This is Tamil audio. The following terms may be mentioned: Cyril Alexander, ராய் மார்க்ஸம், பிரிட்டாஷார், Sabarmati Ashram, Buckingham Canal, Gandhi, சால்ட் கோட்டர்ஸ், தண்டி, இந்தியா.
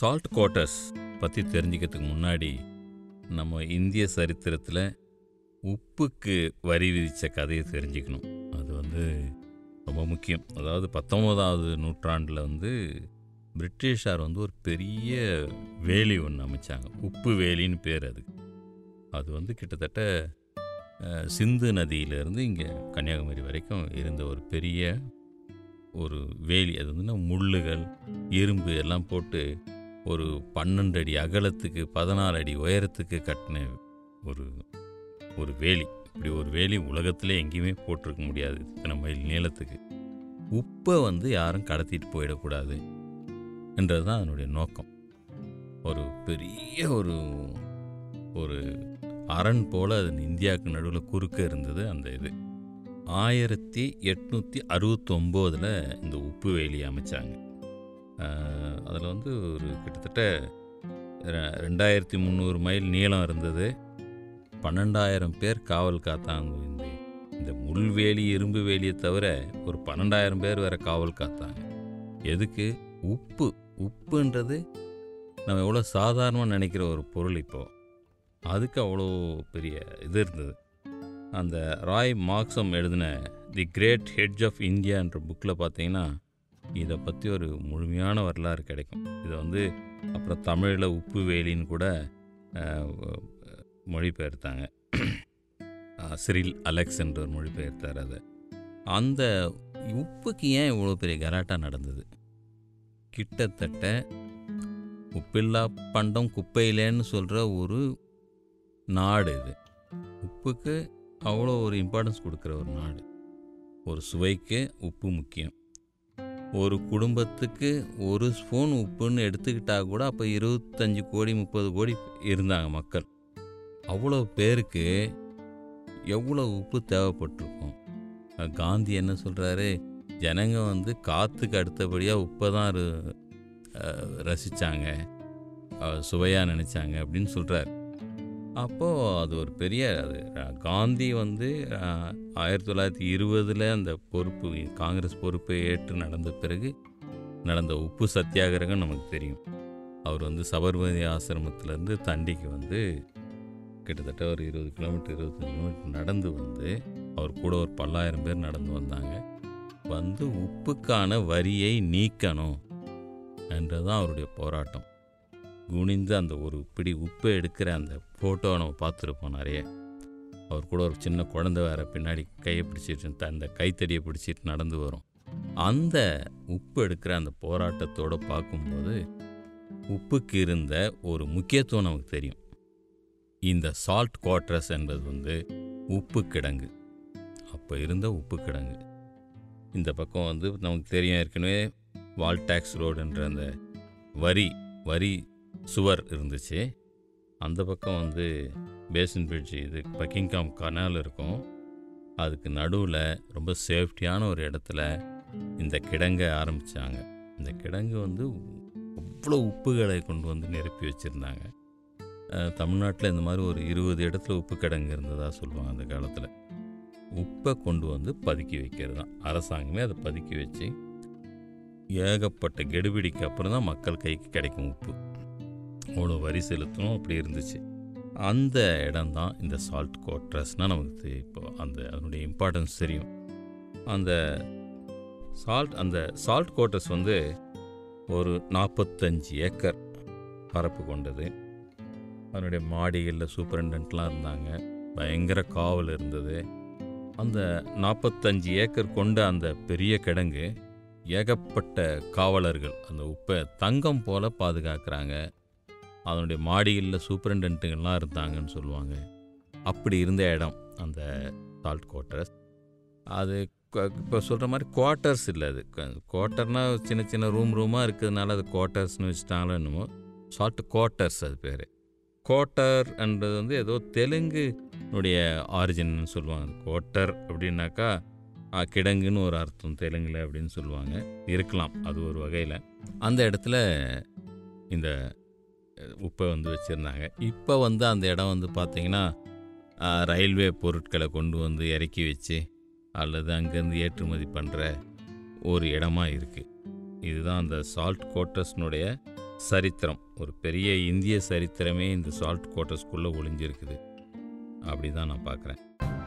சால்ட் கோட்டர்ஸ் பற்றி தெரிஞ்சுக்கிறதுக்கு முன்னாடி நம்ம இந்திய சரித்திரத்தில் உப்புக்கு வரி விதித்த கதையை தெரிஞ்சுக்கணும். அது ரொம்ப முக்கியம். அதாவது 19ஆம் நூற்றாண்டில் பிரிட்டிஷார் ஒரு பெரிய வேலி ஒன்று அமைச்சாங்க. உப்பு வேலின்னு பேர். அது கிட்டத்தட்ட சிந்து நதியிலேருந்து இங்கே கன்னியாகுமரி வரைக்கும் இருந்த ஒரு பெரிய வேலி. அது முள்ளுகள் இரும்பு எல்லாம் போட்டு ஒரு 12 அடி அகலத்துக்கு 14 அடி உயரத்துக்கு கட்டின ஒரு வேலி. இப்படி ஒரு வேலி உலகத்திலே எங்கேயுமே போட்டிருக்க முடியாது இத்தனை மைல் நீளத்துக்கு. உப்பை யாரும் கடத்திட்டு போயிடக்கூடாது என்றது தான் அதனுடைய நோக்கம். ஒரு பெரிய ஒரு அரண் போல் அது இந்தியாவுக்கு நடுவில் குறுக்க இருந்தது. அந்த 1869 இந்த உப்பு வேலியை அமைச்சாங்க. அதில் ஒரு கிட்டத்தட்ட 2300 மைல் நீளம் இருந்தது. 12,000 பேர் காவல் காத்தாங்க. இந்த முள்வேலி இரும்பு வேலியை தவிர 12,000 பேர் வேறு காவல் காத்தாங்க. எதுக்கு? உப்புன்றது நம்ம எவ்வளோ சாதாரணமாக நினைக்கிற ஒரு பொருள், இப்போது அதுக்கு அவ்வளோ பெரிய இருந்தது. அந்த ராய் மார்க்ஸம் எழுதின தி கிரேட் ஹெட்ஜ் ஆஃப் இந்தியான்ற புக்கில் பார்த்தீங்கன்னா இதை பற்றி ஒரு முழுமையான வரலாறு கிடைக்கும். இதை அப்புறம் தமிழில் உப்பு வேலின்னு கூட மொழிபெயர்த்தாங்க. Cyril Alexander மொழிபெயர்த்தார். அந்த உப்புக்கு ஏன் இவ்வளோ பெரிய கலாட்டா நடந்தது? கிட்டத்தட்ட உப்பில்லா பண்டம் குப்பையிலேன்னு சொல்கிற ஒரு நாடு இது. உப்புக்கு அவ்வளோ ஒரு இம்பார்ட்டன்ஸ் கொடுக்குற ஒரு நாடு. ஒரு சுவைக்கு உப்பு முக்கியம். ஒரு குடும்பத்துக்கு ஒரு ஸ்பூன் உப்புன்னு எடுத்துக்கிட்டால் கூட அப்போ 25 கோடி 30 கோடி இருந்தாங்க மக்கள். அவ்வளோ பேருக்கு எவ்வளோ உப்பு தேவைப்பட்டிருக்கும். காந்தி என்ன சொல்கிறாரு? ஜனங்க காற்றுக்கு அடுத்தபடியாக உப்பை தான் ரசித்தாங்க, சுவையாக நினச்சாங்க அப்படின்னு சொல்கிறார். அப்போது அது ஒரு பெரிய காந்தி 1920 அந்த பொறுப்பு, காங்கிரஸ் பொறுப்பை ஏற்று நடந்த பிறகு நடந்த உப்பு சத்தியாகிரகம் நமக்கு தெரியும். அவர் சபர்மதி ஆசிரமத்திலேருந்து தண்டிக்கு கிட்டத்தட்ட ஒரு 20 கிலோமீட்டர் 25 கிலோமீட்டர் நடந்து அவர் கூட ஒரு 10,000 பேர் நடந்து வந்தாங்க. உப்புக்கான வரியை நீக்கணும் என்றதான் அவருடைய போராட்டம். குனிந்து அந்த ஒரு பிடி உப்பை எடுக்கிற அந்த ஃபோட்டோவை நம்ம பார்த்துருப்போம் நிறைய. அவர் கூட ஒரு சின்ன குழந்தை வேறு பின்னாடி கையை பிடிச்சிட்டு, அந்த கைத்தடியை பிடிச்சிட்டு நடந்து வரும். அந்த உப்பு எடுக்கிற அந்த போராட்டத்தோடு பார்க்கும்போது உப்புக்கு இருந்த ஒரு முக்கியத்துவம் நமக்கு தெரியும். இந்த சால்ட் கோட்டர்ஸ் என்பது உப்பு கிடங்கு. அப்போ இருந்த உப்பு கிடங்கு. இந்த பக்கம் நமக்கு தெரியும், ஏற்கனவே வால்டாக்ஸ் ரோடுன்ற அந்த வரி சுவர் இருந்துச்சு. அந்த பக்கம் பேஸ்டன் பீச், இது பக்கிங்காம் கனால் இருக்கும். அதுக்கு நடுவில் ரொம்ப சேஃப்டியான ஒரு இடத்துல இந்த கிடங்கை ஆரம்பித்தாங்க. இந்த கிடங்கு அவ்வளோ உப்புகளை கொண்டு நிரப்பி வச்சுருந்தாங்க. தமிழ்நாட்டில் இந்த மாதிரி ஒரு 20 இடத்துல உப்பு கிடங்கு இருந்ததாக சொல்லுவாங்க அந்த காலத்தில். உப்பை கொண்டு பதுக்கி வைக்கிறது தான் அரசாங்கமே. அதை பதுக்கி வச்சு ஏகப்பட்ட கெடுபிடிக்கு அப்புறம் தான் மக்கள் கைக்கு கிடைக்கும் உப்பு. அவ்வளோ வரி செலுத்தணும், அப்படி இருந்துச்சு. அந்த இடம்தான் இந்த சால்ட் கோட்டர்ஸ்னால் நமக்கு இப்போ அதனுடைய இம்பார்ட்டன்ஸ் தெரியும். அந்த சால்ட் கோட்டர்ஸ் ஒரு 45 ஏக்கர் பரப்பு கொண்டது. அதனுடைய மாடிகளில் சூப்பரண்டென்ட்லாம் இருந்தாங்க. பயங்கர காவல் இருந்தது. அந்த 45 ஏக்கர் கொண்ட அந்த பெரிய கிடங்கு ஏகப்பட்ட காவலர்கள் அந்த உப்பை தங்கம் போல் பாதுகாக்கிறாங்க. அதனுடைய மாடிகளில் சூப்பரண்டென்ட்டுங்கள்லாம் இருந்தாங்கன்னு சொல்லுவாங்க. அப்படி இருந்த இடம் அந்த சால்ட் கோட்டர்ஸ். அது இப்போ சொல்கிற மாதிரி குவார்ட்டர்ஸ் இல்லை. அது குவார்ட்டர்னால் சின்ன சின்ன ரூமாக இருக்கிறதுனால அது குவார்ட்டர்ஸ்னு வச்சுட்டாங்களோ என்னமோ. சால்ட் கோட்டர்ஸ் அது பேர். கோட்டர் என்றது ஏதோ தெலுங்குனுடைய ஆரிஜின்னு சொல்லுவாங்க. கோட்டர் அப்படின்னாக்கா கிடங்குன்னு ஒரு அர்த்தம் தெலுங்கில் அப்படின்னு சொல்லுவாங்க. இருக்கலாம் அது ஒரு வகையில். அந்த இடத்துல இந்த உப்பை வச்சுருந்தாங்க. இப்போ அந்த இடம் பார்த்திங்கன்னா ரயில்வே பொருட்களை கொண்டு இறக்கி வச்சு அல்லது அங்கேருந்து ஏற்றுமதி பண்ணுற ஒரு இடமா இருக்குது. இதுதான் அந்த சால்ட் கோட்டர்ஸ்னுடைய சரித்திரம், ஒரு பெரிய இந்திய சரித்திரமே இந்த சால்ட் கோட்டர்ஸ்குள்ளே ஒளிஞ்சிருக்குது அப்படி தான் நான் பார்க்குறேன்.